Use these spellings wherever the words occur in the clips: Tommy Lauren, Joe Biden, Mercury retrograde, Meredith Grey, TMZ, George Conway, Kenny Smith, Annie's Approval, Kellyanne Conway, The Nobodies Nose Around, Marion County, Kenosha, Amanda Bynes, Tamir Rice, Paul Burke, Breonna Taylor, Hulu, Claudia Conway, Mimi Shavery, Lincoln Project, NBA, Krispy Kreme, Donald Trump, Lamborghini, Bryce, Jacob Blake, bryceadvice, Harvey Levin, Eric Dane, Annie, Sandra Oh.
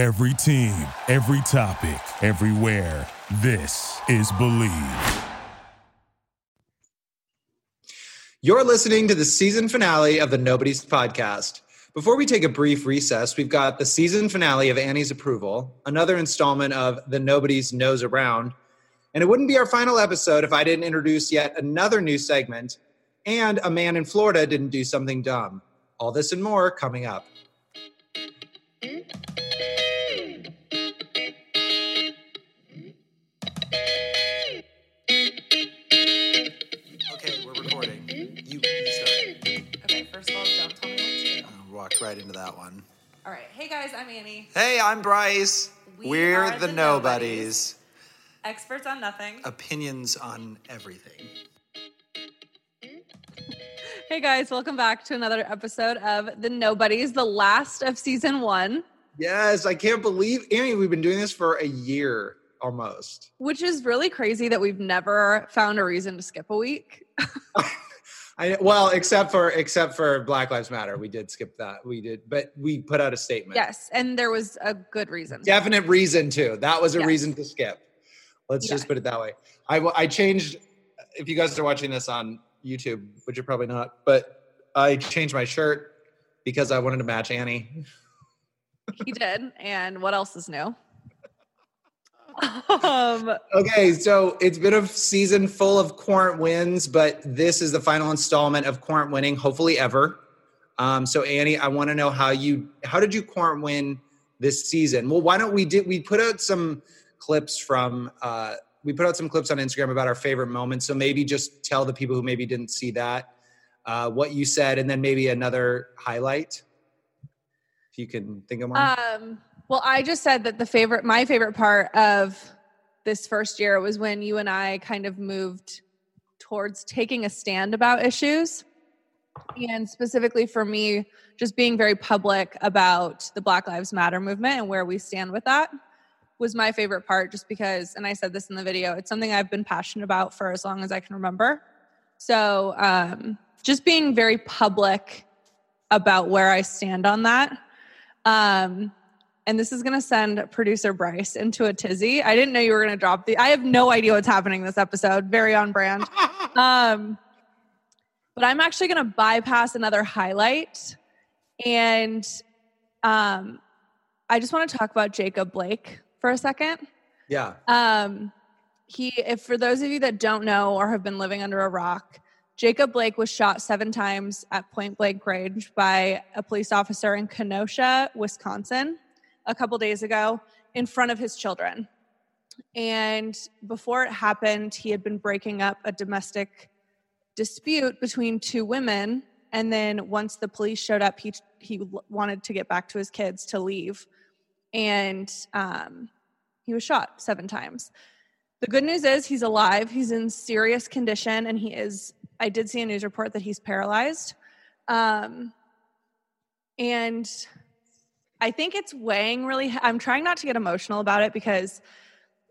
Every team, every topic, everywhere. This is Believe. You're listening to the season finale of the Nobodies Podcast. Before we take a brief recess, we've got the season finale of Annie's Approval, another installment of The Nobodies Nose Around, and it wouldn't be our final episode if I didn't introduce yet another new segment, and a man in Florida didn't do something dumb. All this and more coming up. Right into that one. All right. Hey, guys, I'm Annie. Hey, I'm Bryce. We're the Nobodies. Experts on nothing. Opinions on everything. Hey, guys. Welcome back to another episode of The Nobodies, the last of season one. Yes. I can't believe, Annie, we've been doing this for a year almost. Which is really crazy that we've never found a reason to skip a week. Except for Black Lives Matter, we did skip that. We did, but we put out a statement. Yes, and there was a good reason. Definite reason too. That was a reason to skip. Let's just put it that way. I changed. If you guys are watching this on YouTube, which you're probably not, but I changed my shirt because I wanted to match Annie. He did. And what else is new? Okay, so it's been a season full of Quorent wins, but this is the final installment of Quorent winning, hopefully ever. So Annie, I want to know how did you Quorent win this season? Well, why don't we put out some clips on Instagram about our favorite moments. So maybe just tell the people who maybe didn't see that what you said, and then maybe another highlight if you can think of one. Well, I just said that my favorite part of this first year was when you and I kind of moved towards taking a stand about issues. And specifically for me, just being very public about the Black Lives Matter movement and where we stand with that was my favorite part, just because, and I said this in the video, it's something I've been passionate about for as long as I can remember. So just being very public about where I stand on that. And this is going to send producer Bryce into a tizzy. I didn't know you were going to drop I have no idea what's happening this episode. Very on brand. But I'm actually going to bypass another highlight. And I just want to talk about Jacob Blake for a second. Yeah. If for those of you that don't know or have been living under a rock, Jacob Blake was shot 7 times at point blank range by a police officer in Kenosha, Wisconsin, a couple days ago in front of his children. And before it happened, he had been breaking up a domestic dispute between 2 women. And then once the police showed up, he wanted to get back to his kids to leave. And he was shot 7 times. The good news is he's alive. He's in serious condition. And I did see a news report that he's paralyzed. And I think it's weighing really. I'm trying not to get emotional about it because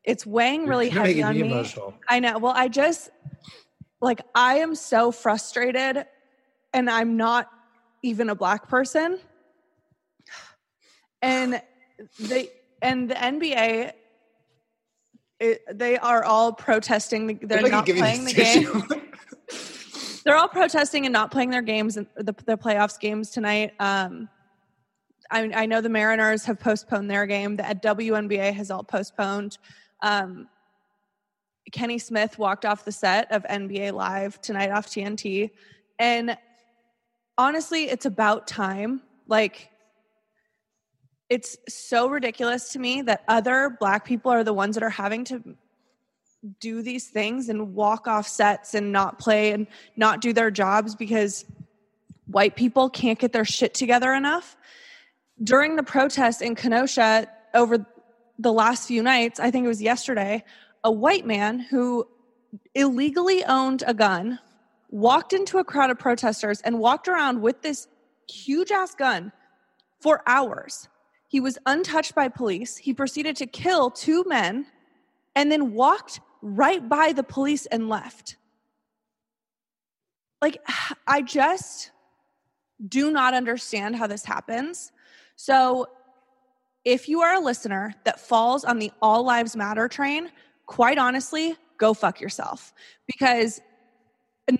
it's weighing really heavy on me. Emotional. I know. Well, I am so frustrated, and I'm not even a Black person. And the NBA, they are all protesting. They're not playing the game. They're all protesting and not playing their games and the playoffs games tonight. I know the Mariners have postponed their game. The WNBA has all postponed. Kenny Smith walked off the set of NBA Live tonight off TNT. And honestly, it's about time. Like, it's so ridiculous to me that other Black people are the ones that are having to do these things and walk off sets and not play and not do their jobs because white people can't get their shit together enough. During the protests in Kenosha over the last few nights, I think it was yesterday, a white man who illegally owned a gun walked into a crowd of protesters and walked around with this huge-ass gun for hours. He was untouched by police. He proceeded to kill 2 men and then walked right by the police and left. Like, I just do not understand how this happens. So if you are a listener that falls on the All Lives Matter train, quite honestly, go fuck yourself, because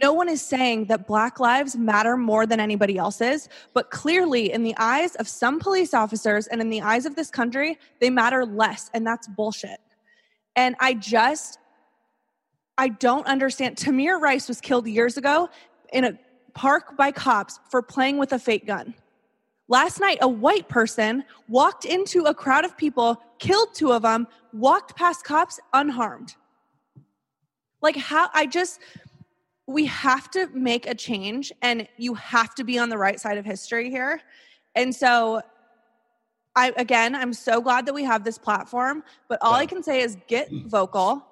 no one is saying that Black lives matter more than anybody else's, but clearly in the eyes of some police officers and in the eyes of this country, they matter less, and that's bullshit. And I don't understand. Tamir Rice was killed years ago in a park by cops for playing with a fake gun. Last night, a white person walked into a crowd of people, killed two of them, walked past cops unharmed. Like, how? We have to make a change, and you have to be on the right side of history here. And so I'm so glad that we have this platform, but all I can say is get vocal,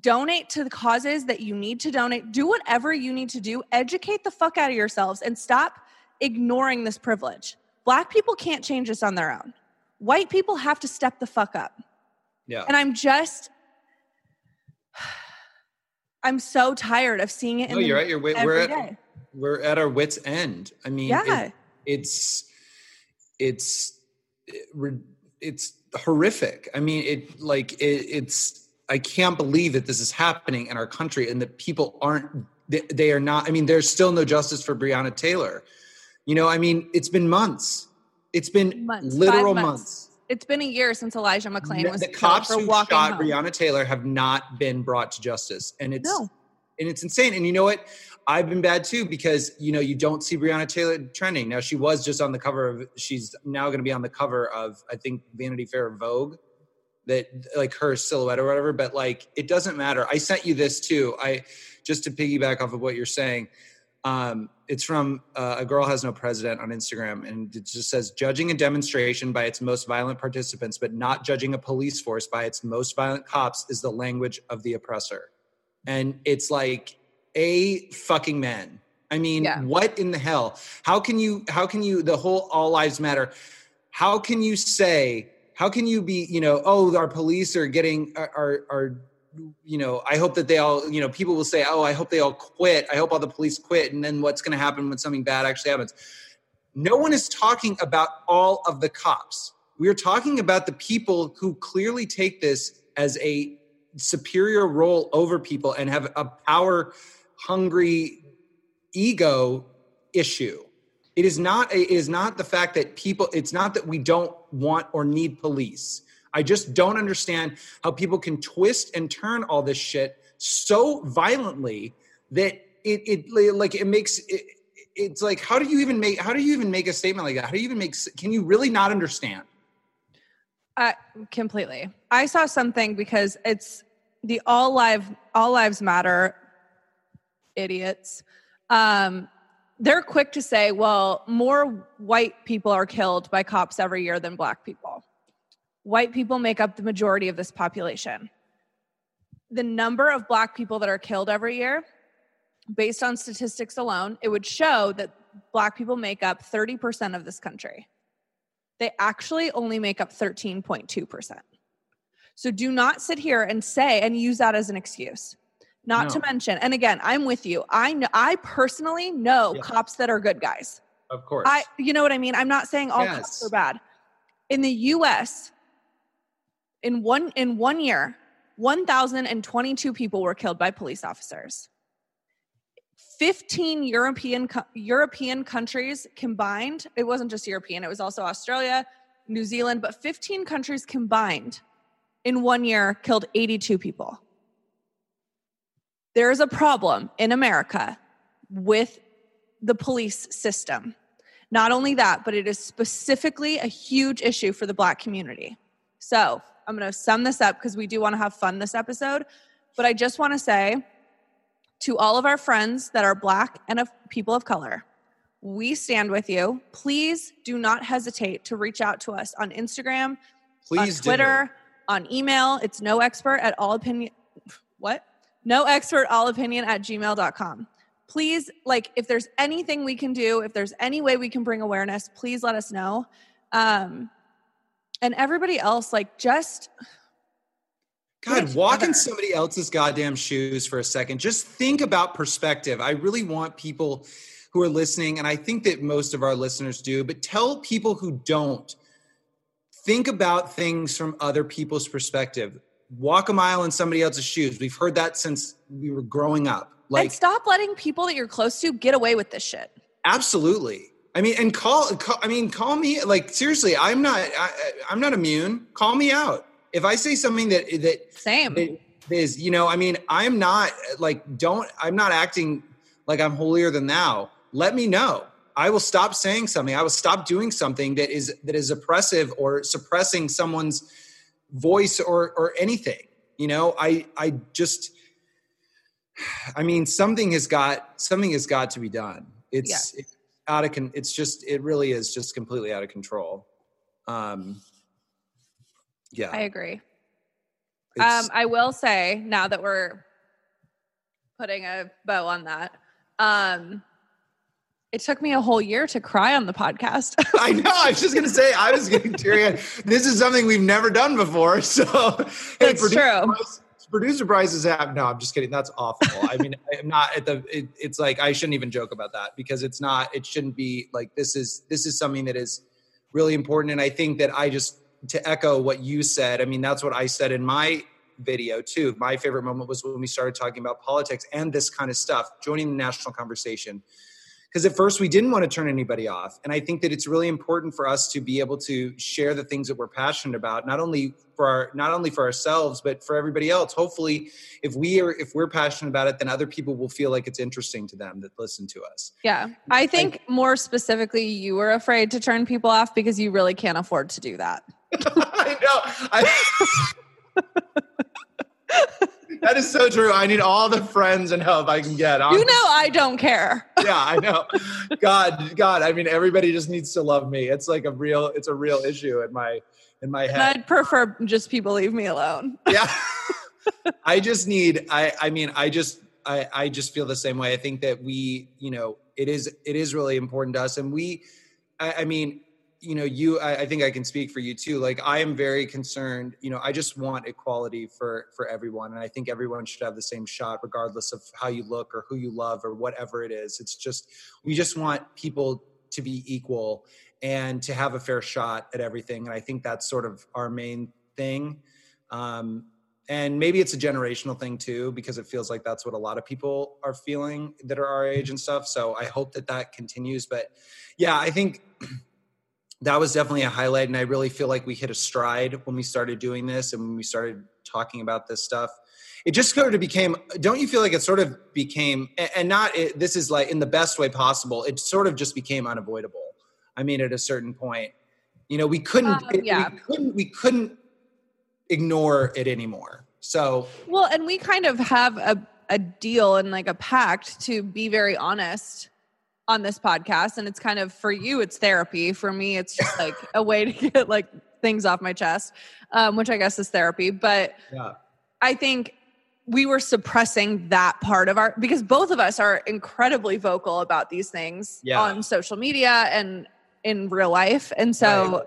donate to the causes that you need to donate, do whatever you need to do, educate the fuck out of yourselves, and stop ignoring this privilege. Black people can't change this on their own. White people have to step the fuck up. Yeah. And I'm so tired of seeing it. You're right. We're at our wit's end. I mean, it's horrific. I mean, I can't believe that this is happening in our country and that people they are not, I mean, there's still no justice for Breonna Taylor. You know, I mean, it's been months. It's been literal months. It's been a year since Elijah McClain was killed for walking home. The cops who shot Breonna Taylor have not been brought to justice. And it's insane. And you know what? I've been bad too, because, you know, you don't see Breonna Taylor trending. Now, she was just on the cover of, she's now going to be on the cover of, I think, Vanity Fair or Vogue, that like her silhouette or whatever. But like, it doesn't matter. I sent you this too. Just to piggyback off of what you're saying. It's from A Girl Has No President on Instagram, and it just says, judging a demonstration by its most violent participants, but not judging a police force by its most violent cops is the language of the oppressor. And it's like, a fucking man. I mean, what in the hell? How can you, the whole All Lives Matter, how can you be, you know, oh, our police are getting, are you know, I hope that they all, you know, people will say, oh, I hope they all quit. I hope all the police quit. And then what's going to happen when something bad actually happens? No one is talking about all of the cops. We're talking about the people who clearly take this as a superior role over people and have a power-hungry ego issue. It is not the fact that people, it's not that we don't want or need police. I just don't understand how people can twist and turn all this shit so violently that it's like, how do you even make a statement like that? Can you really not understand? Completely. I saw something, because it's the All Lives Matter idiots. They're quick to say, well, more white people are killed by cops every year than Black people. White people make up the majority of this population. The number of Black people that are killed every year, based on statistics alone, it would show that Black people make up 30% of this country. They actually only make up 13.2%. So do not sit here and say and use that as an excuse. Not to mention, and again, I'm with you. I personally know cops that are good guys. Of course. You know what I mean? I'm not saying all cops are bad. In the U.S., in one year, 1,022 people were killed by police officers. 15 European countries combined, it wasn't just European, it was also Australia, New Zealand, but 15 countries combined in one year killed 82 people. There is a problem in America with the police system. Not only that, but it is specifically a huge issue for the Black community. So I'm going to sum this up, because we do want to have fun this episode, but I just want to say to all of our friends that are Black and of people of color, we stand with you. Please do not hesitate to reach out to us on Instagram, on Twitter, on email. It's noexpertallopinion. What? noexpertallopinion@gmail.com. Please, like, if there's anything we can do, if there's any way we can bring awareness, please let us know. And everybody else, like, just... God, walk in somebody else's goddamn shoes for a second. Just think about perspective. I really want people who are listening, and I think that most of our listeners do, but tell people who don't, Think about things from other people's perspective. Walk a mile in somebody else's shoes. We've heard that since we were growing up. Like, and stop letting people that you're close to get away with this shit. Absolutely. I mean, and call me, like, seriously, I'm not immune. Call me out. If I say something that same that is, you know, I mean, I'm not acting like I'm holier than thou. Let me know. I will stop saying something. I will stop doing something that is oppressive or suppressing someone's voice or anything. You know, I mean, something has got to be done. It's out of con. It's just, it really is just completely out of control. Yeah, I agree. I will say, now that we're putting a bow on that, it took me a whole year to cry on the podcast. I know. I was just going to say, I was getting teary-eyed. This is something we've never done before. So hey, it's true. Producer Bryce's app. No, I'm just kidding. That's awful. I mean, I'm not at the, it's like, I shouldn't even joke about that because it's not, it shouldn't be like, this is something that is really important. And I think that to echo what you said, I mean, that's what I said in my video too. My favorite moment was when we started talking about politics and this kind of stuff, joining the national conversation. Because at first we didn't want to turn anybody off. And I think that it's really important for us to be able to share the things that we're passionate about, not only for ourselves, but for everybody else. Hopefully, if we're passionate about it, then other people will feel like it's interesting to them that listen to us. Yeah. I think more specifically, you were afraid to turn people off because you really can't afford to do that. I know. That is so true. I need all the friends and help I can get. Honestly. You know, I don't care. Yeah, I know. God. I mean, everybody just needs to love me. It's like a real issue in my head. And I'd prefer just people leave me alone. Yeah. I just feel the same way. I think that we, you know, it is really important to us. And I think I can speak for you too. Like, I am very concerned, you know, I just want equality for everyone. And I think everyone should have the same shot, regardless of how you look or who you love or whatever it is. It's just, we just want people to be equal and to have a fair shot at everything. And I think that's sort of our main thing. And maybe it's a generational thing too, because it feels like that's what a lot of people are feeling that are our age and stuff. So I hope that continues, but yeah, I think that was definitely a highlight. And I really feel like we hit a stride when we started doing this and when we started talking about this stuff. It just sort of became, don't you feel like it sort of became, and not, this is like in the best way possible, it sort of just became unavoidable. I mean, at a certain point, you know, we couldn't ignore it anymore. So. Well, and we kind of have a deal and like a pact to be very honest on this podcast. And it's kind of, for you, it's therapy. For me, it's just like a way to get like things off my chest, which I guess is therapy. But yeah. I think we were suppressing that part of because both of us are incredibly vocal about these things on social media and in real life. And so right.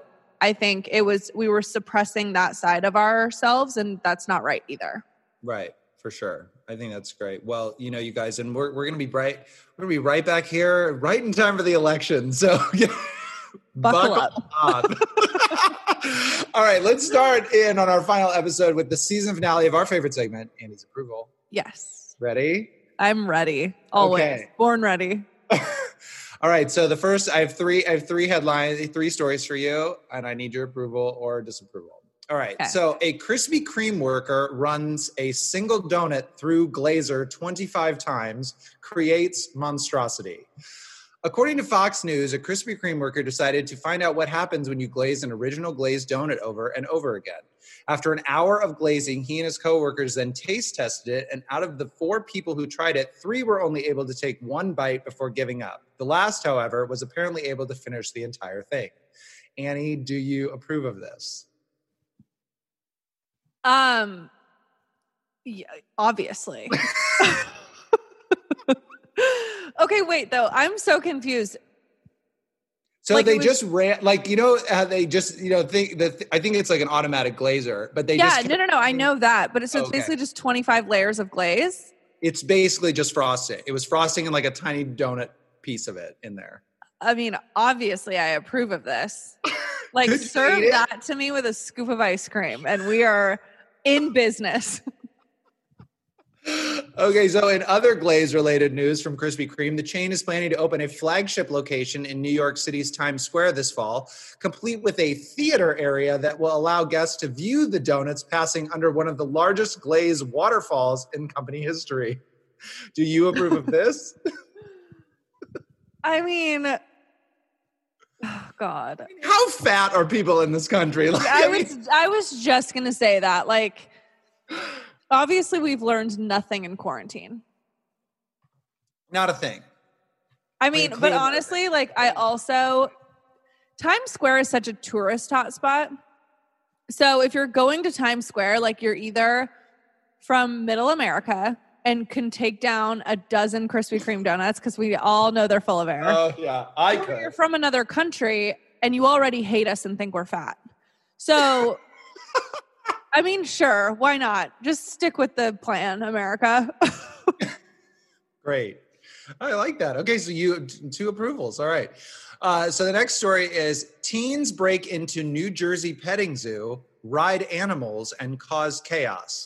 I think we were suppressing that side of ourselves, and that's not right either. Right. For sure. I think that's great. Well, you know, you guys, and we're going to be right back here, right in time for the election. So yeah, buckle up. All right, let's start in on our final episode with the season finale of our favorite segment, Annie's Approval. Yes. Ready? I'm ready. Always. Okay. Born ready. All right. So the first, I have three headlines, three stories for you, and I need your approval or disapproval. All right, okay. So a Krispy Kreme worker runs a single donut through glazer 25 times, creates monstrosity. According to Fox News, a Krispy Kreme worker decided to find out what happens when you glaze an original glazed donut over and over again. After an hour of glazing, he and his coworkers then taste tested it, and out of the 4 people who tried it, 3 were only able to take 1 bite before giving up. The last, however, was apparently able to finish the entire thing. Annie, do you approve of this? Yeah, obviously. Okay, wait though. I'm so confused. So like just ran, like, you know, how they just, you know, I think it's like an automatic glazer, but they just. Yeah, no. I know that, but it's basically just 25 layers of glaze. It's basically just frosting. It was frosting and like a tiny donut piece of it in there. I mean, obviously I approve of this. Like, serve that to me with a scoop of ice cream, and we are in business. Okay, so in other glaze-related news from Krispy Kreme, the chain is planning to open a flagship location in New York City's Times Square this fall, complete with a theater area that will allow guests to view the donuts passing under one of the largest glaze waterfalls in company history. Do you approve of this? I mean, oh God. How fat are people in this country? Like, I was just going to say that. Like, obviously, we've learned nothing in quarantine. Not a thing. I mean, but honestly, like, I also, Times Square is such a tourist hotspot. So if you're going to Times Square, like, you're either from middle America and can take down a dozen Krispy Kreme donuts because we all know they're full of air. Oh, yeah. Or you're from another country and you already hate us and think we're fat. So, I mean, sure. Why not? Just stick with the plan, America. Great. I like that. Okay. So you, two approvals. All right. So the next story is teens break into New Jersey petting zoo, ride animals, and cause chaos.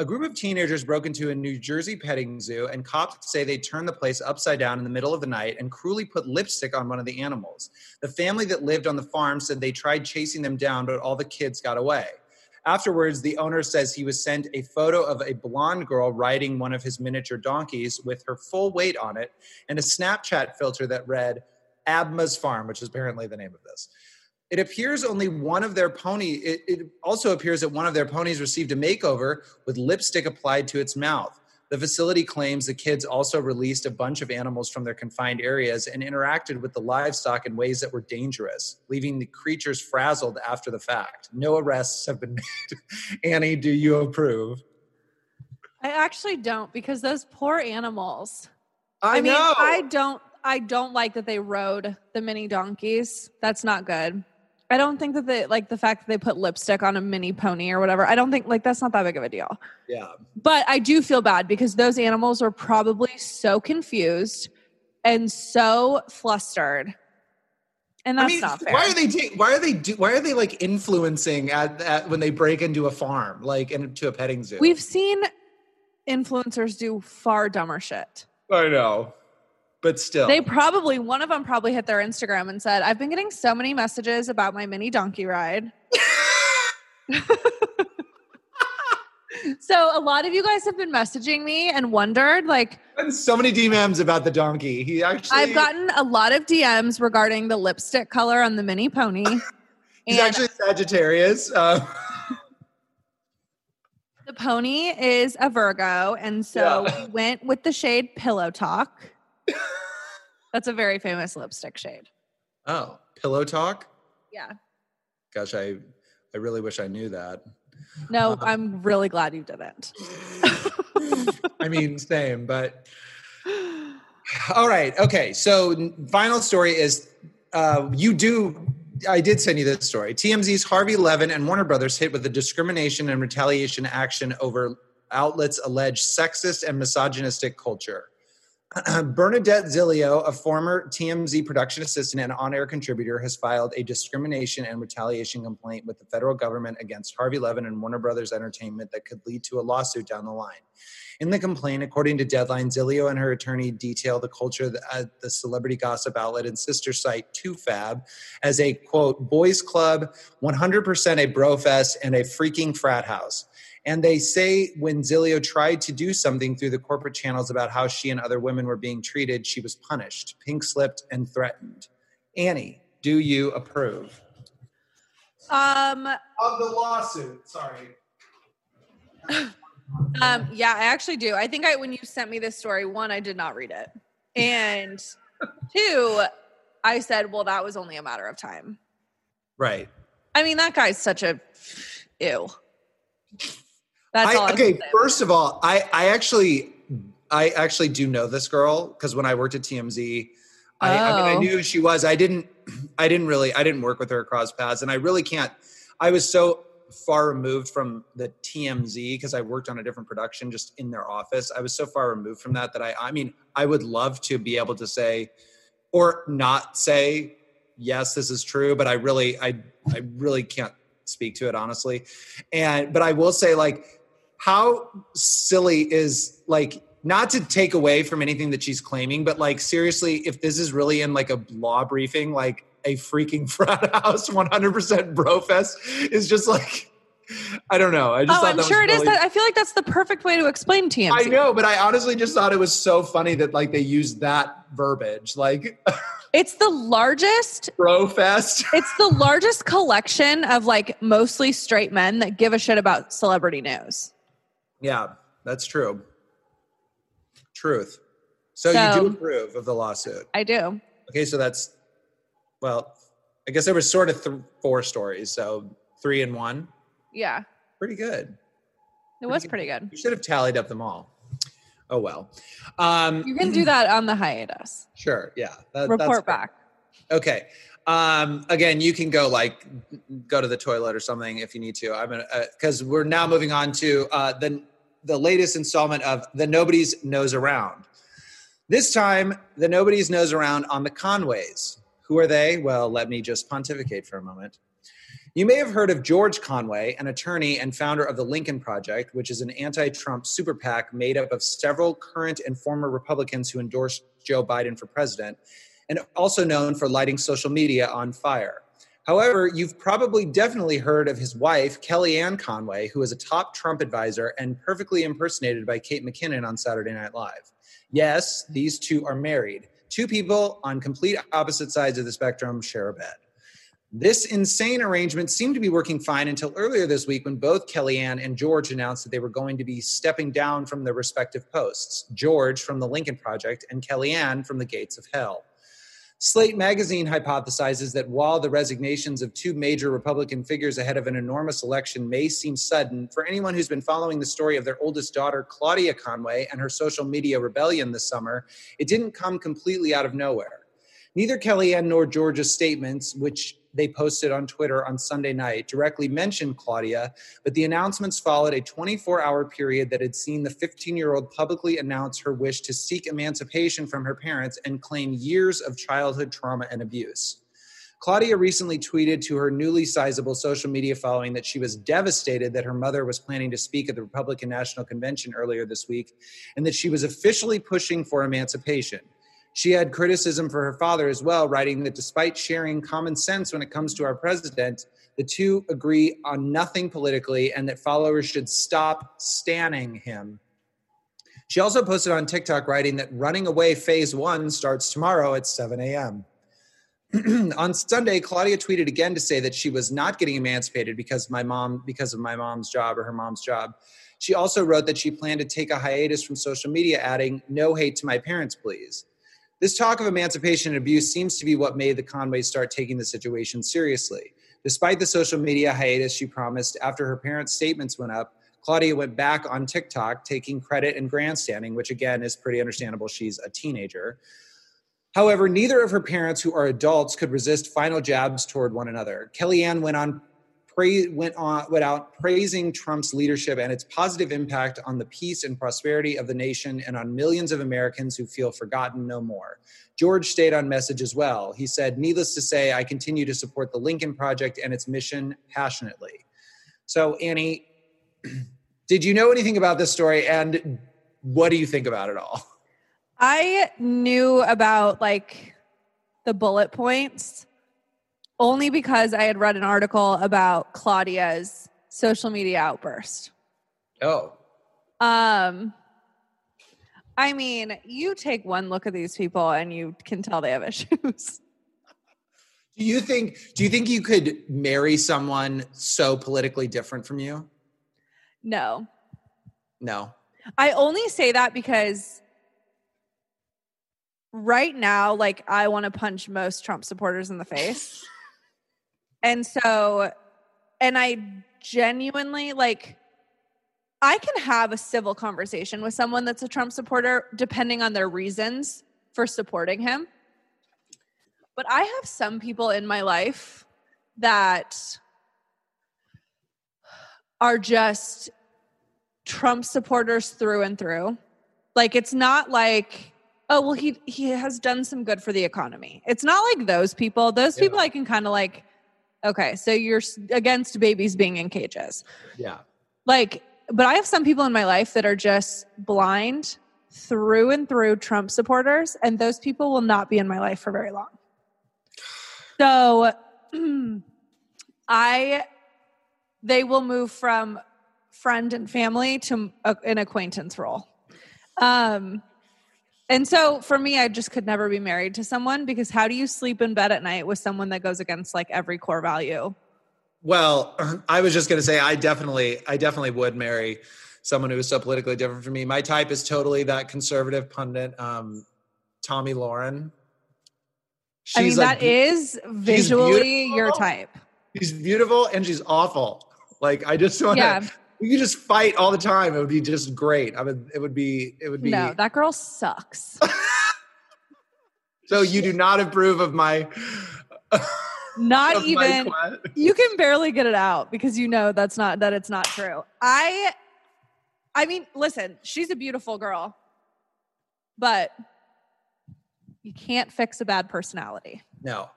A group of teenagers broke into a New Jersey petting zoo, and cops say they turned the place upside down in the middle of the night and cruelly put lipstick on one of the animals. The family that lived on the farm said they tried chasing them down, but all the kids got away. Afterwards, the owner says he was sent a photo of a blonde girl riding one of his miniature donkeys with her full weight on it and a Snapchat filter that read, "Abma's Farm," which is apparently the name of this. It appears only one of their pony. It also appears that one of their ponies received a makeover with lipstick applied to its mouth. The facility claims the kids also released a bunch of animals from their confined areas and interacted with the livestock in ways that were dangerous, leaving the creatures frazzled after the fact. No arrests have been made. Annie, do you approve? I actually don't, because those poor animals. I know. I don't like that they rode the mini donkeys. That's not good. I don't think that they, like, the fact that they put lipstick on a mini pony or whatever, I don't think, like, that's not that big of a deal. Yeah. But I do feel bad because those animals were probably so confused and so flustered. And that's not fair. Why are they like influencing at when they break into a farm, like into a petting zoo? We've seen influencers do far dumber shit. I know. But still. One of them probably hit their Instagram and said, "I've been getting so many messages about my mini donkey ride." So a lot of you guys have been messaging me and wondered, like, so many DMs about the donkey. I've gotten a lot of DMs regarding the lipstick color on the mini pony. He's actually Sagittarius. The pony is a Virgo. And so we went with the shade Pillow Talk. That's a very famous lipstick shade. Oh, Pillow Talk? Yeah. Gosh, I really wish I knew that. No, I'm really glad you didn't. I mean, same, but... All right, okay. So, final story is, I did send you this story. TMZ's Harvey Levin and Warner Brothers hit with the discrimination and retaliation action over outlets' alleged sexist and misogynistic culture. Bernadette Zilio, a former TMZ production assistant and on-air contributor, has filed a discrimination and retaliation complaint with the federal government against Harvey Levin and Warner Brothers Entertainment that could lead to a lawsuit down the line. In the complaint, according to Deadline, Zilio and her attorney detail the culture at the celebrity gossip outlet and sister site 2Fab as a, quote, boys club, 100% a bro fest, and a freaking frat house. And they say when Zilio tried to do something through the corporate channels about how she and other women were being treated, she was punished, pink-slipped, and threatened. Annie, do you approve? Of the lawsuit, sorry. Yeah, I actually do. I think when you sent me this story, one, I did not read it. And two, I said, well, that was only a matter of time. Right. I mean, that guy's such a... ew. First of all, I actually do know this girl because when I worked at TMZ, I knew who she was. I didn't work with her across paths, and I really can't. I was so far removed from the TMZ because I worked on a different production, just in their office. I was so far removed from that I mean, I would love to be able to say, or not say, yes, this is true, but I really can't speak to it, honestly. But I will say, like, how silly is, like, not to take away from anything that she's claiming, but, like, seriously, if this is really in, like, a law briefing, like, a freaking frat house 100% bro fest is just, like, I don't know. I just thought that I'm sure it is. I feel like that's the perfect way to explain TMZ. I know, but I honestly just thought it was so funny that, like, they used that verbiage. Like, it's the largest bro fest. It's the largest collection of, like, mostly straight men that give a shit about celebrity news. Yeah, that's true. Truth. So you do approve of the lawsuit? I do. Okay, so that's, well, I guess there was sort of four stories, so 3 in 1. Yeah. Pretty good. It was pretty good. You should have tallied up them all. Oh, well. You can do that on the hiatus. Sure. Yeah. Report back. Okay. Again, you can go to the toilet or something if you need to. Because we're now moving on to the latest installment of The Nobodies Nose Around. This time, The Nobodies Nose Around on the Conways. Who are they? Well, let me just pontificate for a moment. You may have heard of George Conway, an attorney and founder of the Lincoln Project, which is an anti-Trump super PAC made up of several current and former Republicans who endorsed Joe Biden for president, and also known for lighting social media on fire. However, you've definitely heard of his wife, Kellyanne Conway, who is a top Trump advisor and perfectly impersonated by Kate McKinnon on Saturday Night Live. Yes, these two are married. Two people on complete opposite sides of the spectrum share a bed. This insane arrangement seemed to be working fine until earlier this week when both Kellyanne and George announced that they were going to be stepping down from their respective posts, George from the Lincoln Project and Kellyanne from the Gates of Hell. Slate magazine hypothesizes that while the resignations of two major Republican figures ahead of an enormous election may seem sudden, for anyone who's been following the story of their oldest daughter, Claudia Conway, and her social media rebellion this summer, it didn't come completely out of nowhere. Neither Kellyanne nor George's statements, which they posted on Twitter on Sunday night, directly mentioned Claudia, but the announcements followed a 24-hour period that had seen the 15-year-old publicly announce her wish to seek emancipation from her parents and claim years of childhood trauma and abuse. Claudia recently tweeted to her newly sizable social media following that she was devastated that her mother was planning to speak at the Republican National Convention earlier this week and that she was officially pushing for emancipation. She had criticism for her father as well, writing that despite sharing common sense when it comes to our president, the two agree on nothing politically and that followers should stop stanning him. She also posted on TikTok writing that running away phase 1 starts tomorrow at 7 a.m. On Sunday, Claudia tweeted again to say that she was not getting emancipated because of my mom's job or her mom's job. She also wrote that she planned to take a hiatus from social media, adding, "No hate to my parents, please." This talk of emancipation and abuse seems to be what made the Conways start taking the situation seriously. Despite the social media hiatus she promised after her parents' statements went up, Claudia went back on TikTok, taking credit and grandstanding, which again is pretty understandable. She's a teenager. However, neither of her parents, who are adults, could resist final jabs toward one another. Kellyanne went out praising Trump's leadership and its positive impact on the peace and prosperity of the nation and on millions of Americans who feel forgotten no more. George stayed on message as well. He said, "Needless to say, I continue to support the Lincoln Project and its mission passionately." So, Annie, did you know anything about this story, and what do you think about it all? I knew about, like, the bullet points only because I had read an article about Claudia's social media outburst. Oh. I mean, you take one look at these people and you can tell they have issues. Do you think you could marry someone so politically different from you? No. I only say that because right now, like, I want to punch most Trump supporters in the face. And so, and I genuinely, like, I can have a civil conversation with someone that's a Trump supporter, depending on their reasons for supporting him. But I have some people in my life that are just Trump supporters through and through. Like, it's not like oh, well, he has done some good for the economy. It's not like those people. Those people I can kind of like, okay, so you're against babies being in cages. Yeah. Like, but I have some people in my life that are just blind through and through Trump supporters, and those people will not be in my life for very long. So they will move from friend and family to an acquaintance role. And so for me, I just could never be married to someone, because how do you sleep in bed at night with someone that goes against like every core value? Well, I was just going to say, I definitely would marry someone who is so politically different from me. My type is totally that conservative pundit, Tommy Lauren. She's that is visually your type. She's beautiful and she's awful. Like, I just want to, we could just fight all the time. It would be just great. It would be. No, that girl sucks. So you do not approve of my. Not even. You can barely get it out because you know that it's not true. I mean, listen, she's a beautiful girl, but you can't fix a bad personality. No.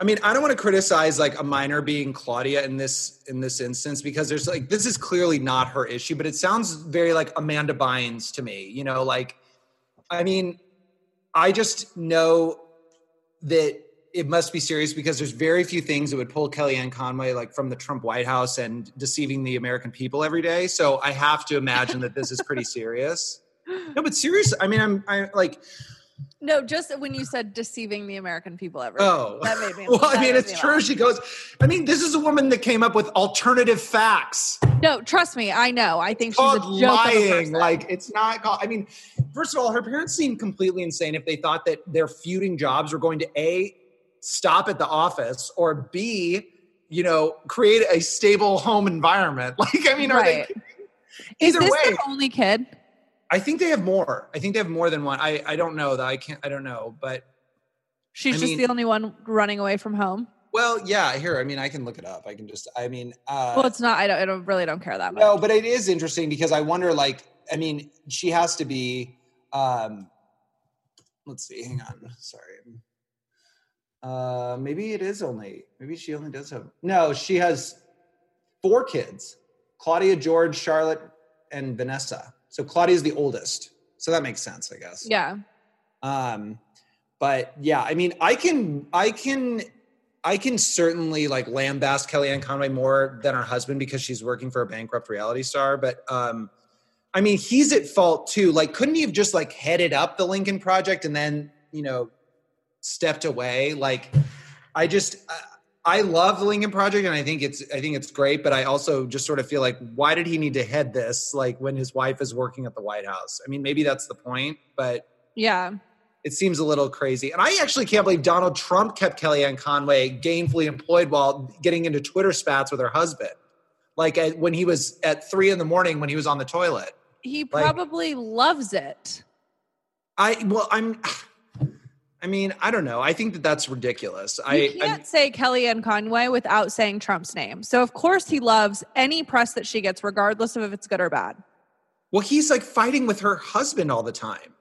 I mean, I don't want to criticize like a minor being Claudia in this instance, because there's like, this is clearly not her issue, but it sounds very like Amanda Bynes to me, you know, like, I mean, I just know that it must be serious, because there's very few things that would pull Kellyanne Conway like from the Trump White House and deceiving the American people every day. So I have to imagine that this is pretty serious. No, but serious. I mean, I'm like, no, just when you said deceiving the American people every day. That made me laugh. Well, I mean, it's true. She goes, I mean, this is a woman that came up with alternative facts. No, trust me. I know. I think she's a joke lying. Like, it's not called, I mean, first of all, her parents seemed completely insane if they thought that their feuding jobs were going to A, stop at the office, or B, you know, create a stable home environment. Like, I mean, are they kidding? Either way. Is this their only kid? I think they have more. I think they have more than one. I don't know that. I don't know, but. She's the only one running away from home. Well, yeah, here. I mean, I can look it up. I can just, I mean. Well, it's not, I don't really don't care that much. No, but it is interesting because I wonder like, I mean, she has to be, let's see, hang on. Sorry. Maybe she only does have, no, she has 4 kids, Claudia, George, Charlotte, and Vanessa. So Claudia's the oldest. So that makes sense, I guess. Yeah. But yeah, I mean, I can certainly like lambaste Kellyanne Conway more than her husband because she's working for a bankrupt reality star. But I mean, he's at fault too. Like, couldn't he have just like headed up the Lincoln Project and then, you know, stepped away? Like, I love the Lincoln Project and I think it's great, but I also just sort of feel like, why did he need to head this like when his wife is working at the White House? I mean, maybe that's the point, but yeah, it seems a little crazy. And I actually can't believe Donald Trump kept Kellyanne Conway gainfully employed while getting into Twitter spats with her husband. Like when he was at 3 a.m. when he was on the toilet. He probably loves it. I mean, I don't know. I think that that's ridiculous. You can't say Kellyanne Conway without saying Trump's name. So, of course, he loves any press that she gets, regardless of if it's good or bad. Well, he's like fighting with her husband all the time.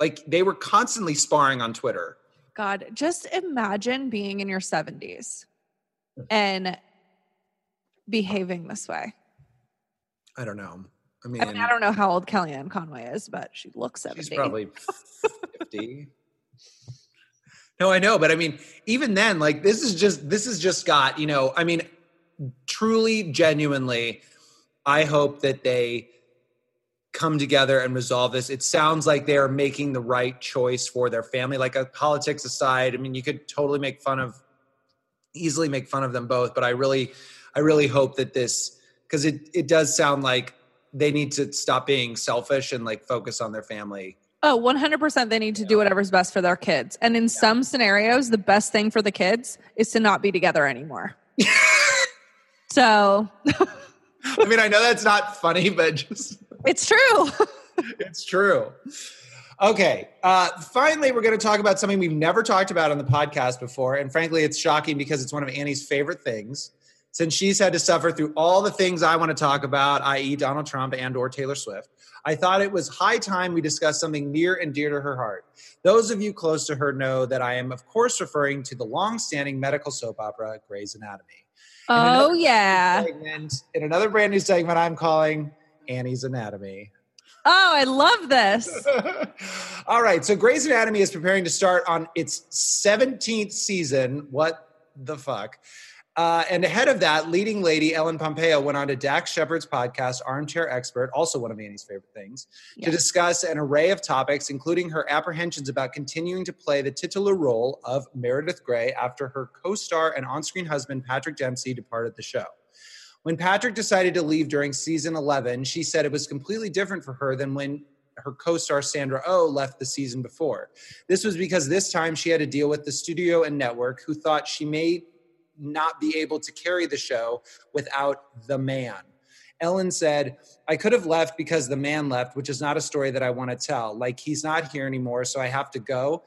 Like, they were constantly sparring on Twitter. God, just imagine being in your 70s and behaving this way. I don't know. I mean, I don't know how old Kellyanne Conway is, but she looks 70. She's probably 50. No, I know. But I mean, even then, like, this is just got, you know, I mean, truly, genuinely, I hope that they come together and resolve this. It sounds like they are making the right choice for their family. Like, politics aside, I mean, you could totally easily make fun of them both. But I really hope that this, because it does sound like they need to stop being selfish and like focus on their family. Oh, 100% they need to do whatever's best for their kids. And in some scenarios, the best thing for the kids is to not be together anymore. So. I mean, I know that's not funny, but just. It's true. It's true. Okay. Finally, we're going to talk about something we've never talked about on the podcast before. And frankly, it's shocking because it's one of Annie's favorite things. since she's had to suffer through all the things I want to talk about, i.e. Donald Trump and or Taylor Swift, I thought it was high time we discussed something near and dear to her heart. Those of you close to her know that I am, of course, referring to the long-standing medical soap opera, Grey's Anatomy. Oh, yeah. In another brand new segment, I'm calling Annie's Anatomy. Oh, I love this. All right. So Grey's Anatomy is preparing to start on its 17th season. What the fuck? And ahead of that, leading lady Ellen Pompeo went on to Derek Shepherd's podcast, Armchair Expert, also one of Annie's favorite things, to discuss an array of topics, including her apprehensions about continuing to play the titular role of Meredith Grey after her co-star and on-screen husband, Patrick Dempsey, departed the show. When Patrick decided to leave during season 11, she said it was completely different for her than when her co-star Sandra Oh left the season before. This was because this time she had to deal with the studio and network, who thought she may not be able to carry the show without the man. Ellen said, I could have left because the man left, which is not a story that I want to tell. Like, he's not here anymore, so I have to go.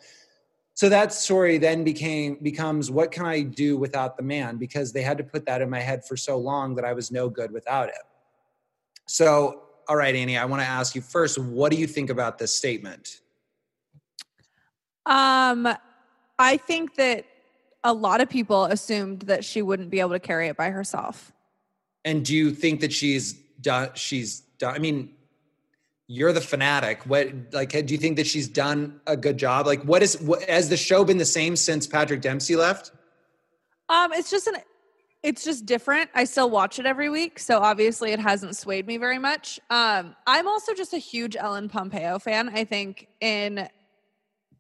So that story then becomes, what can I do without the man? Because they had to put that in my head for so long that I was no good without it. So, all right, Annie, I want to ask you first, what do you think about this statement? I think that a lot of people assumed that she wouldn't be able to carry it by herself. And do you think that she's done? I mean, you're the fanatic. Do you think that she's done a good job? Like, has the show been the same since Patrick Dempsey left? It's just different. I still watch it every week, so obviously it hasn't swayed me very much. I'm also just a huge Ellen Pompeo fan.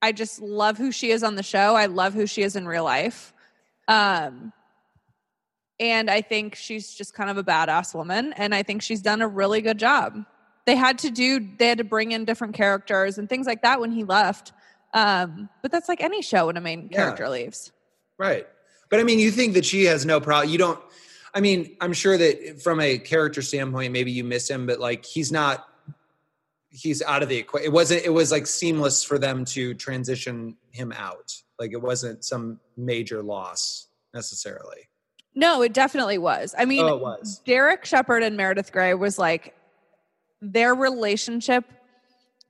I just love who she is on the show. I love who she is in real life. And I think she's just kind of a badass woman, and I think she's done a really good job. They had to bring in different characters and things like that when he left. But that's like any show when a main character leaves. Right. But I mean, you think that she has no problem. I'm sure that from a character standpoint, maybe you miss him, but like, he's out of the equation. It was like seamless for them to transition him out. Like, it wasn't some major loss necessarily. No, it definitely was. I mean, it was. Derek Shepherd and Meredith Grey was like, their relationship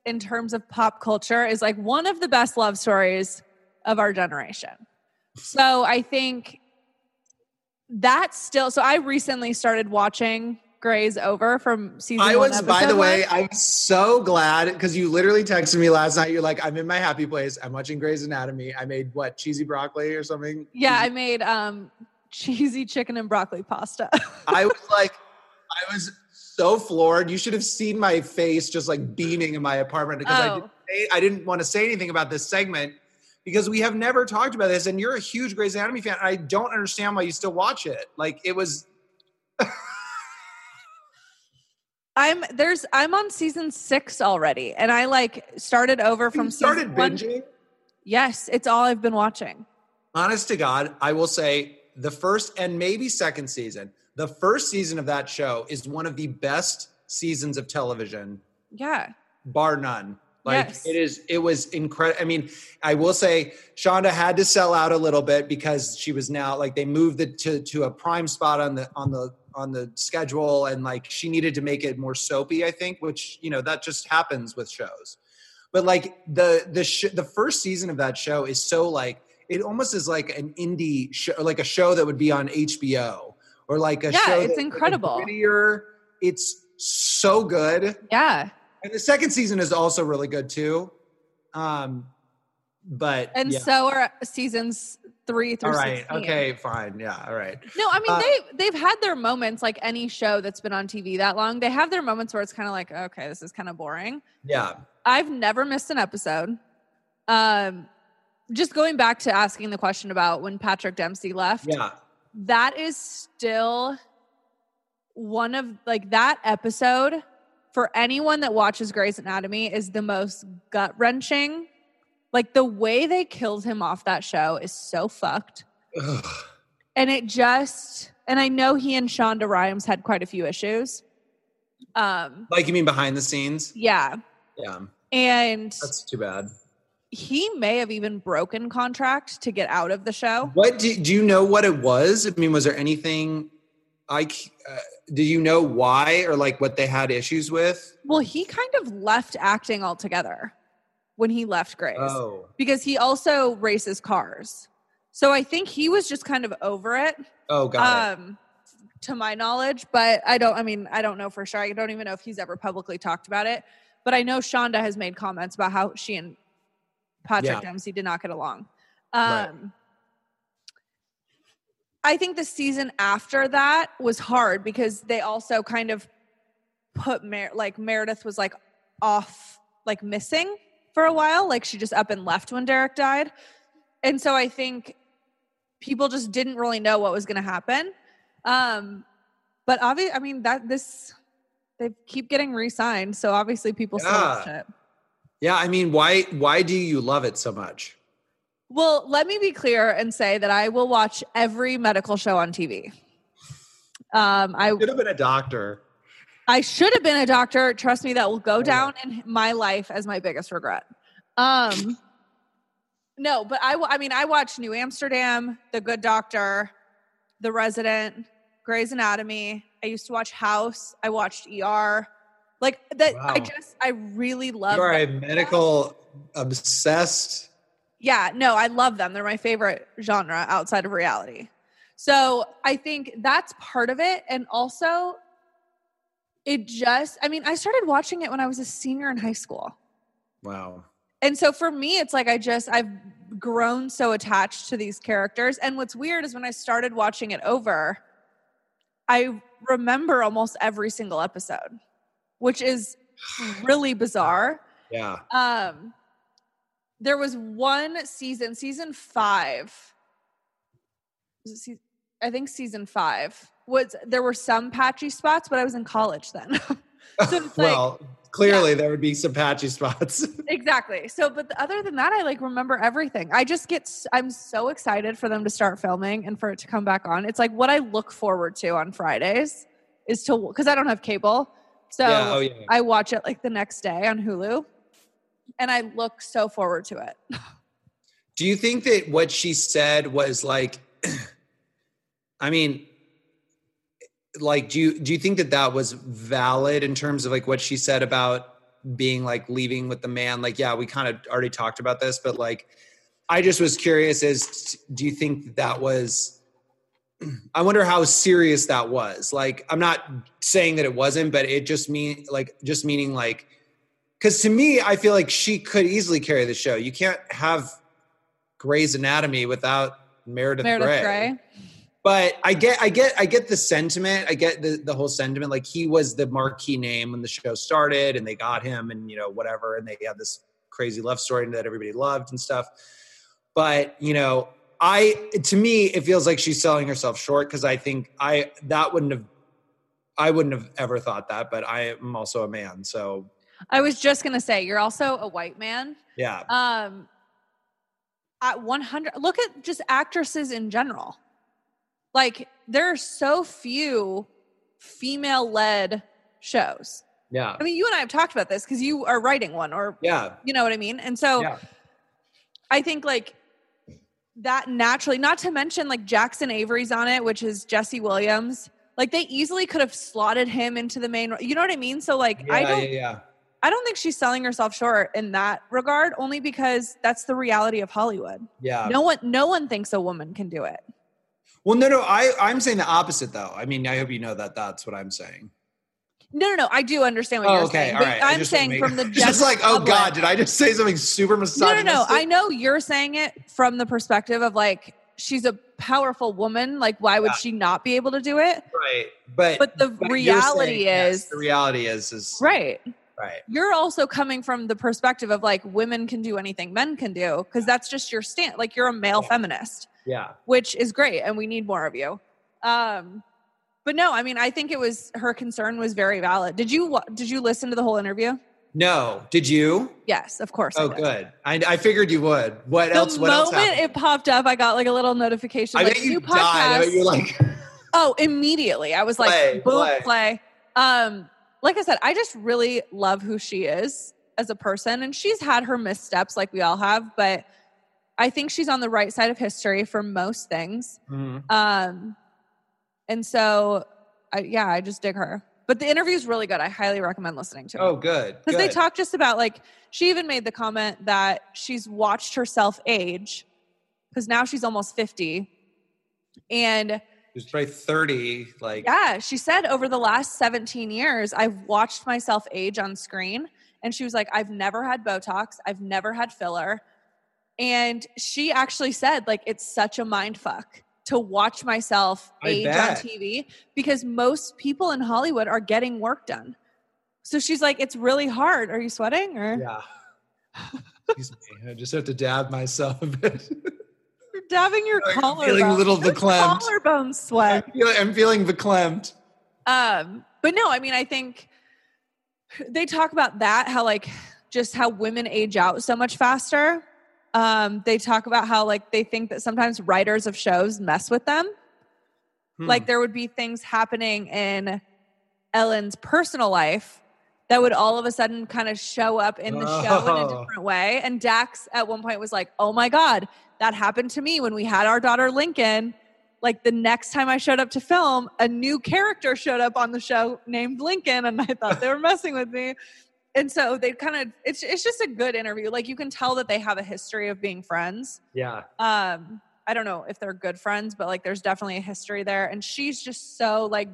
in terms of pop culture is like one of the best love stories of our generation. So I think that's still, so I recently started watching Grey's over from season one. I'm so glad, because you literally texted me last night. You're like, I'm in my happy place. I'm watching Grey's Anatomy. I made cheesy broccoli or something? Yeah, I made cheesy chicken and broccoli pasta. I was so floored. You should have seen my face just like beaming in my apartment, because I didn't want to say anything about this segment because we have never talked about this, and you're a huge Grey's Anatomy fan. I don't understand why you still watch it. Like, it was... I'm on season 6 already, and I started over from season 1. You started binging? Yes, it's all I've been watching. Honest to God, I will say the first and maybe second season, the first season of that show is one of the best seasons of television. Yeah. Bar none. Yes. It was incredible. I mean, I will say Shonda had to sell out a little bit because she was now they moved it to a prime spot on the schedule, and she needed to make it more soapy, I think, which, that just happens with shows. But the first season of that show is so it almost is like an indie show, like a show that would be on HBO or show. Yeah, it's incredible. It's so good. Yeah. And the second season is also really good too. So are seasons 3 through 16. All right. 16. Okay, fine. Yeah. All right. No, I mean, they've had their moments, like any show that's been on TV that long. They have their moments where it's kind of like, okay, this is kind of boring. Yeah. I've never missed an episode. Just going back to asking the question about when Patrick Dempsey left. Yeah. That is still one of that episode for anyone that watches Grey's Anatomy is the most gut wrenching. The way they killed him off that show is so fucked. Ugh. And I know he and Shonda Rhimes had quite a few issues. You mean behind the scenes? Yeah. Yeah. And that's too bad. He may have even broken contract to get out of the show. What do you know what it was? I mean, was there anything do you know why or like what they had issues with? Well, he kind of left acting altogether when he left Grey's because he also races cars. So I think he was just kind of over it. Oh, got it. To my knowledge, but I don't know for sure. I don't even know if he's ever publicly talked about it, but I know Shonda has made comments about how she and Patrick Dempsey did not get along. Right. I think the season after that was hard because they also kind of put Meredith was like off, like missing for a while. Like she just up and left when Derek died. And so I think people just didn't really know what was going to happen. But obviously, I mean, they keep getting re-signed. So obviously people still watch it. Yeah. I mean, why do you love it so much? Well, let me be clear and say that I will watch every medical show on TV. I should have been a doctor. I should have been a doctor. Trust me, that will go down in my life as my biggest regret. No, but I watch New Amsterdam, The Good Doctor, The Resident, Grey's Anatomy. I used to watch House. I watched ER. Like that. Wow. I really love. You are a medical obsessed. Yeah, no, I love them. They're my favorite genre outside of reality. So I think that's part of it. And also, I started watching it when I was a senior in high school. Wow. And so for me, it's like I've grown so attached to these characters. And what's weird is when I started watching it over, I remember almost every single episode, which is really bizarre. Yeah. There was one season 5. I think season 5 there were some patchy spots, but I was in college then. So it's clearly there would be some patchy spots. Exactly. So, but other than that, I remember everything. I'm so excited for them to start filming and for it to come back on. It's like what I look forward to on Fridays is because I don't have cable. So I watch it the next day on Hulu. And I look so forward to it. Do you think that what she said was do you think that was valid in terms of what she said about being leaving with the man? We kind of already talked about this, but I just was curious do you think that was, I wonder how serious that was. I'm not saying that it wasn't, but it just meaning because to me, I feel she could easily carry the show. You can't have Grey's Anatomy without Meredith Grey. But I get the sentiment. I get the whole sentiment. He was the marquee name when the show started, and they got him, and whatever, and they had this crazy love story that everybody loved and stuff. But to me, it feels like she's selling herself short because I think I wouldn't have ever thought that. But I am also a man, so. I was just going to say, you're also a white man. Yeah. At 100, look at just actresses in general. There are so few female-led shows. Yeah. I mean, you and I have talked about this because you are writing one or, you know what I mean? And so I think that naturally, not to mention Jackson Avery's on it, which is Jesse Williams. They easily could have slotted him into the main, you know what I mean? So I don't think she's selling herself short in that regard, only because that's the reality of Hollywood. Yeah. No one thinks a woman can do it. Well, no, I'm saying the opposite though. I mean, I hope you know that that's what I'm saying. No, I do understand what you're saying. All right. I'm saying from the general just public. God, did I just say something super misogynistic? No, I know you're saying it from the perspective of she's a powerful woman. Why would she not be able to do it? Right. But the reality is right. Right. You're also coming from the perspective of women can do anything men can do because that's just your stance. You're a male feminist. Yeah. Which is great, and we need more of you. But no, I mean, I think it was her concern was very valid. Did you listen to the whole interview? No. Did you? Yes, of course. Oh, good. I figured you would. What else happened? It popped up, I got a little notification. I bet you died. You're oh, immediately. I was play. Like I said, I just really love who she is as a person. And she's had her missteps like we all have. But I think she's on the right side of history for most things. Mm-hmm. And so I just dig her. But the interview is really good. I highly recommend listening to it. Oh, good. Because they talk just about, like, she even made the comment that she's watched herself age because now she's almost 50. And she's probably 30. Like, yeah, she said over the last 17 years, I've watched myself age on screen. And she was like, I've never had Botox. I've never had filler. And she actually said, like, it's such a mind fuck to watch myself age on TV because most people in Hollywood are getting work done. So she's like, it's really hard. Are you sweating? Or? Yeah. Excuse me. I just have to dab myself a bit. You're dabbing your collarbone. Feeling a little verklempt. Collarbone sweat. I'm feeling verklempt. But no, I mean, I think they talk about that, how like just how women age out so much faster. They talk about how like they think that sometimes writers of shows mess with them. Like there would be things happening in Ellen's personal life that would all of a sudden kind of show up in the show in a different way. And Dax at one point was like, oh my God, that happened to me when we had our daughter Lincoln. Like the next time I showed up to film, a new character showed up on the show named Lincoln, and I thought they were messing with me. And so they kind of, it's just a good interview. Like you can tell that they have a history of being friends. Yeah. I don't know if they're good friends, but like there's definitely a history there. And she's just so like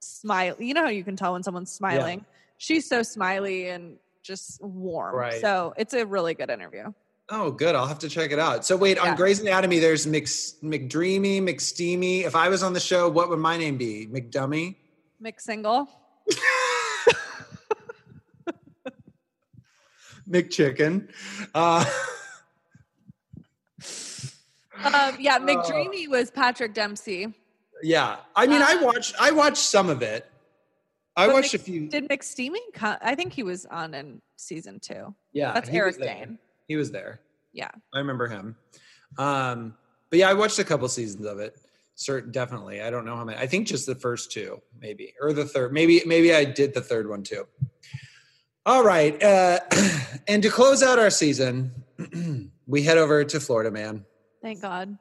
smiley. You know how you can tell when someone's smiling? Yeah. She's so smiley and just warm. Right. So it's a really good interview. Oh, good. I'll have to check it out. So wait, on Grey's Anatomy, there's McDreamy, McSteamy. If I was on the show, what would my name be? McDummy? McSingle. McChicken. McDreamy was Patrick Dempsey. Yeah. I mean, I watched some of it. I watched a few. Did McSteamy come? I think he was on in season 2. Yeah. That's Eric Dane. He was there. Yeah. I remember him. But yeah, I watched a couple seasons of it. Definitely. I don't know how many. I think just the first 2, maybe. Or the third. Maybe I did the third one too. All right. And to close out our season, we head over to Florida Man. Thank God.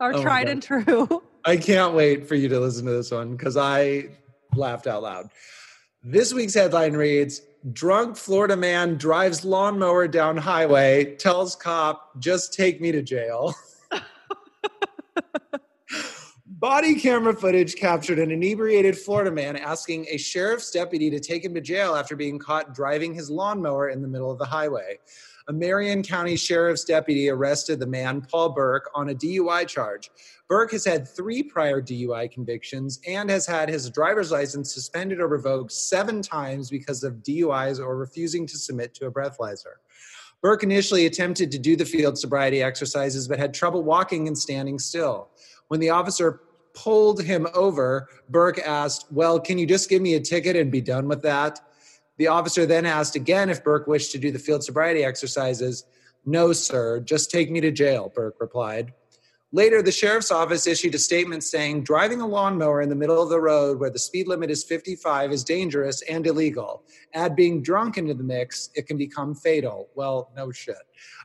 Our tried and true. I can't wait for you to listen to this one because I laughed out loud. This week's headline reads, drunk Florida man drives lawnmower down highway, tells cop, just take me to jail. Body camera footage captured an inebriated Florida man asking a sheriff's deputy to take him to jail after being caught driving his lawnmower in the middle of the highway. A Marion County sheriff's deputy arrested the man, Paul Burke, on a DUI charge. Burke has had 3 prior DUI convictions and has had his driver's license suspended or revoked 7 times because of DUIs or refusing to submit to a breathalyzer. Burke initially attempted to do the field sobriety exercises but had trouble walking and standing still. When the officer pulled him over, Burke asked, well, can you just give me a ticket and be done with that? The officer then asked again if Burke wished to do the field sobriety exercises. No, sir, just take me to jail, Burke replied. Later, the sheriff's office issued a statement saying, driving a lawnmower in the middle of the road where the speed limit is 55 is dangerous and illegal. Add being drunk into the mix, it can become fatal. Well, no shit.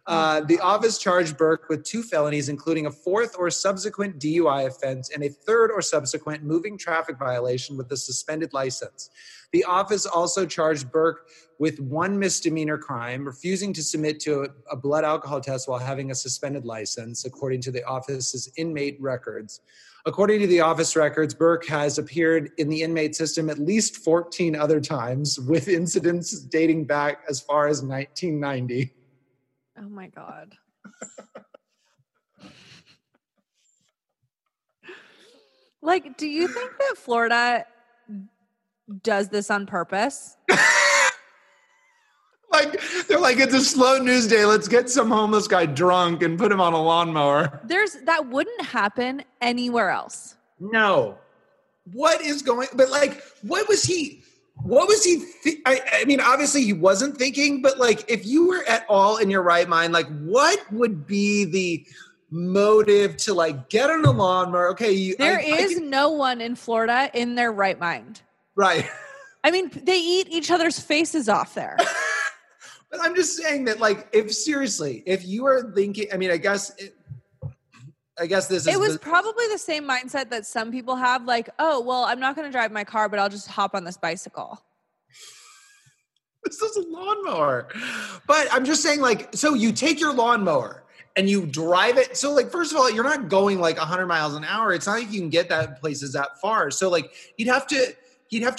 The office charged Burke with 2 felonies, including a 4th or subsequent DUI offense and a 3rd or subsequent moving traffic violation with a suspended license. The office also charged Burke with 1 misdemeanor crime, refusing to submit to a blood alcohol test while having a suspended license, according to the office's inmate records. According to the office records, Burke has appeared in the inmate system at least 14 other times, with incidents dating back as far as 1990. Oh, my God. Like, do you think that Florida does this on purpose? Like, they're like, it's a slow news day. Let's get some homeless guy drunk and put him on a lawnmower. That wouldn't happen anywhere else. No. What was he I mean, obviously he wasn't thinking, but like, if you were at all in your right mind, like what would be the motive to like get on a lawnmower? Okay. No one in Florida in their right mind. Right. I mean, they eat each other's faces off there. But I'm just saying that, like, if you are thinking, I mean, I guess I guess this is. It was probably the same mindset that some people have, like, oh, well, I'm not going to drive my car, but I'll just hop on this bicycle. This is a lawnmower. But I'm just saying, like, so you take your lawnmower and you drive it. So, like, first of all, you're not going like 100 miles an hour. It's not like you can get that places that far. So, like, he'd have to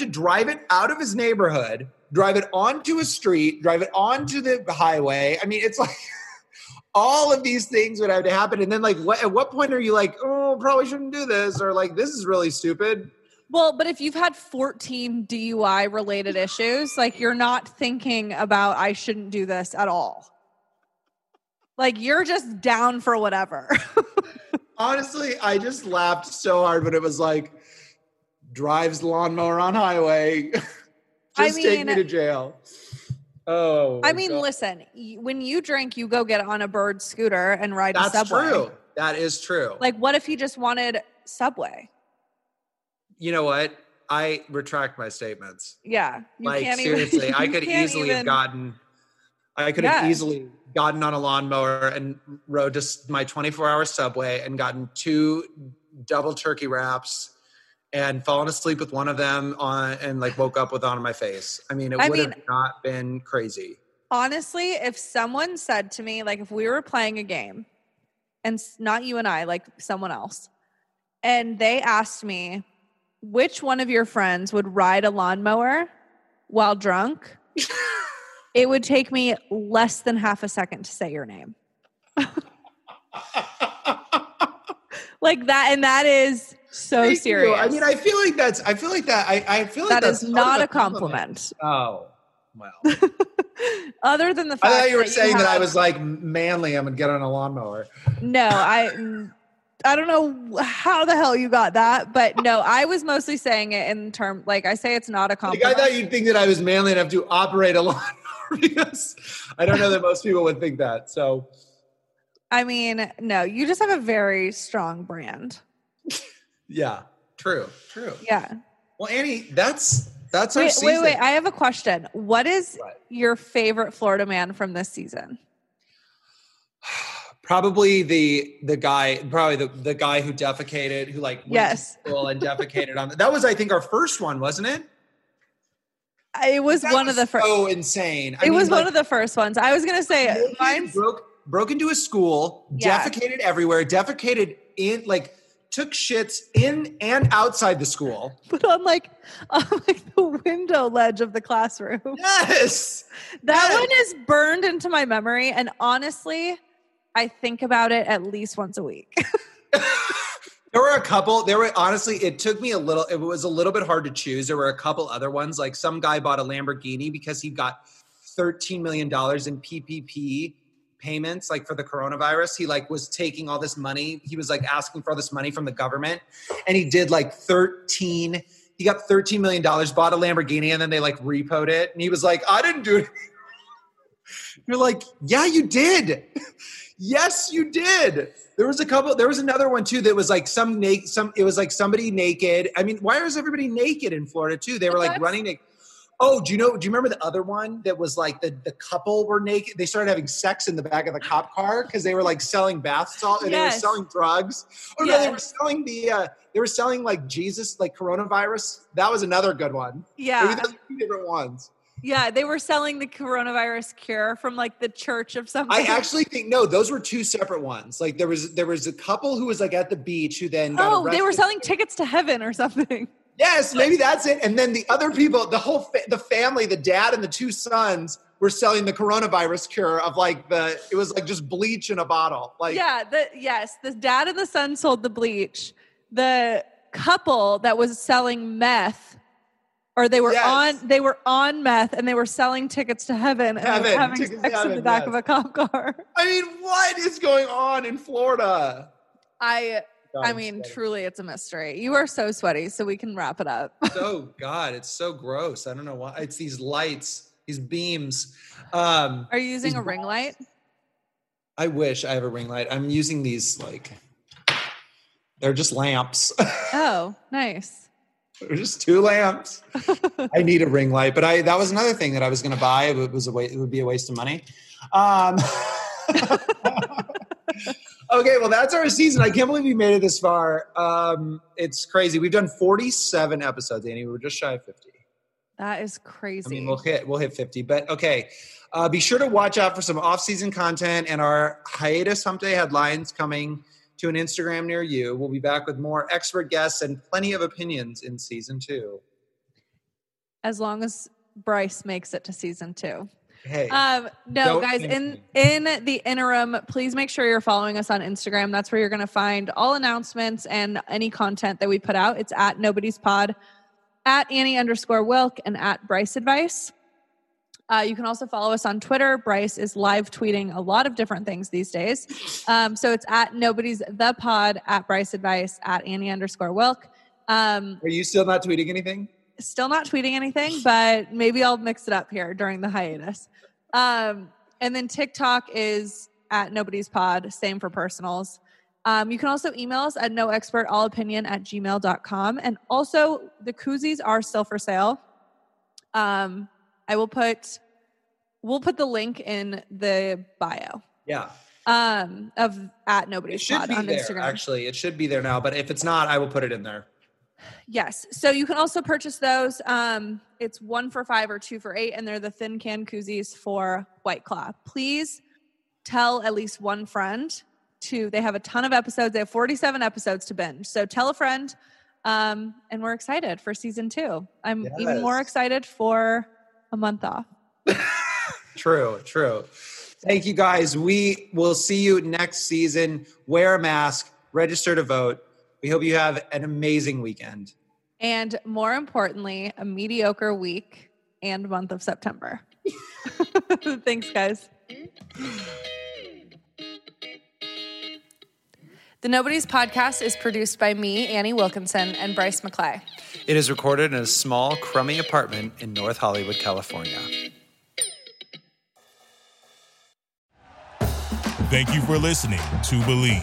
drive it out of his neighborhood, drive it onto a street, drive it onto the highway. I mean, it's like all of these things would have to happen. And then, like, at what point are you like, oh, probably shouldn't do this, or like, this is really stupid? Well, but if you've had 14 DUI related issues, like, you're not thinking about, I shouldn't do this at all. Like, you're just down for whatever. Honestly, I just laughed so hard, but it was like, drives lawnmower on highway. Just take me to jail. Oh, I mean, God. Listen, when you drink, you go get on a Bird scooter and ride a Subway. That's true. That is true. Like, what if he just wanted Subway? You know what? I retract my statements. Yeah. I could have easily gotten on a lawnmower and rode to my 24-hour Subway and gotten 2 double turkey wraps and fallen asleep with one of them on, and like woke up with one on my face. I mean, it would have not been crazy. Honestly, if someone said to me, like, if we were playing a game, and not you and I, like someone else, and they asked me, which one of your friends would ride a lawnmower while drunk, it would take me less than half a second to say your name. Like that, and that is... So Thank serious. You. I mean, I feel like that is not a compliment. Oh, well. Other than the fact that I thought you were saying that I was like manly, I'm gonna get on a lawnmower. No, I don't know how the hell you got that, but no, I was mostly saying it in terms, like, I say it's not a compliment. Like, I thought you'd think that I was manly enough to operate a lawnmower, because I don't know that most people would think that. So, I mean, no, you just have a very strong brand. Yeah, true. Yeah. Well, Annie, that's our season. Wait, I have a question. What is your favorite Florida Man from this season? Probably the guy who defecated, who like went to school and defecated on. That was, I think, our first one, wasn't it? It was one of the first. So insane. It was one of the first ones. I was gonna say mine broke into a school, defecated everywhere, defecated in like. Took shits in and outside the school. But on like the window ledge of the classroom. Yes. That one is burned into my memory. And honestly, I think about it at least once a week. It was a little bit hard to choose. There were a couple other ones. Like, some guy bought a Lamborghini because he got $13 million in PPP. Payments, like, for the coronavirus. He like was taking all this money. He was like asking for all this money from the government, and he did like he got $13 million, bought a Lamborghini, and then they like repoed it. And he was like, I didn't do it. You're like, yeah, you did. Yes, you did. There was another one too that was like it was like somebody naked. I mean, why was everybody naked in Florida too? They were like running naked. Oh, do you remember the other one that was like the couple were naked? They started having sex in the back of the cop car because they were like selling bath salt and they were selling drugs. Oh no, they were selling like Jesus, like coronavirus. That was another good one. Yeah. Maybe those are 2 different ones. Yeah, they were selling the coronavirus cure from like the church of something. I actually think those were 2 separate ones. Like there was a couple who was like at the beach who then got arrested. They were selling tickets to heaven or something. Yes, maybe that's it. And then the other people, the family, the dad and the 2 sons were selling the coronavirus cure of like it was like just bleach in a bottle. Like the dad and the son sold the bleach. The couple that was selling meth, or they were on meth and they were selling tickets to heaven and they were having sex in the back of a cop car. I mean, what is going on in Florida? Truly, it's a mystery. You are so sweaty, so we can wrap it up. Oh, God, it's so gross. I don't know why. It's these lights, these beams. Are you using a ring light? I wish I have a ring light. I'm using these, like, they're just lamps. Oh, nice. They're just 2 lamps. I need a ring light, but that was another thing that I was going to buy. It would be a waste of money. Okay, well, that's our season. I can't believe we made it this far. It's crazy. We've done 47 episodes, Annie. We're just shy of 50. That is crazy. I mean, we'll hit 50. But, okay, be sure to watch out for some off-season content and our hiatus hump day headlines coming to an Instagram near you. We'll be back with more expert guests and plenty of opinions in season 2. As long as Bryce makes it to season 2. Hey, no, guys, in the interim, please make sure you're following us on Instagram. That's where you're going to find all announcements and any content that we put out. It's at nobodiespod, at Annie_Wilk, and at bryceadvice. You can also follow us on Twitter. Bryce is live tweeting a lot of different things these days. So it's at nobodiesthepod, at bryceadvice, at Annie_Wilk. Are you still not tweeting anything? Still not tweeting anything, but maybe I'll mix it up here during the hiatus. And then TikTok is at nobodiespod, same for personals. You can also email us at noexpertallopinion@gmail.com. And also, the koozies are still for sale. We'll put the link in the bio. Yeah. Of at nobodiespod on there, Instagram. Actually, it should be there now, but if it's not, I will put it in there. Yes. So you can also purchase those. It's 1 for $5 or 2 for $8, and they're the thin can koozies for White Claw. Please tell at least one friend to, they have a ton of episodes. They have 47 episodes to binge. So tell a friend, and we're excited for season 2. I'm even more excited for a month off. True. Thank you, guys. We will see you next season. Wear a mask, register to vote. We hope you have an amazing weekend. And more importantly, a mediocre week and month of September. Thanks, guys. The Nobodies Podcast is produced by me, Annie Wilkinson, and Bryce McClay. It is recorded in a small, crummy apartment in North Hollywood, California. Thank you for listening to Believe.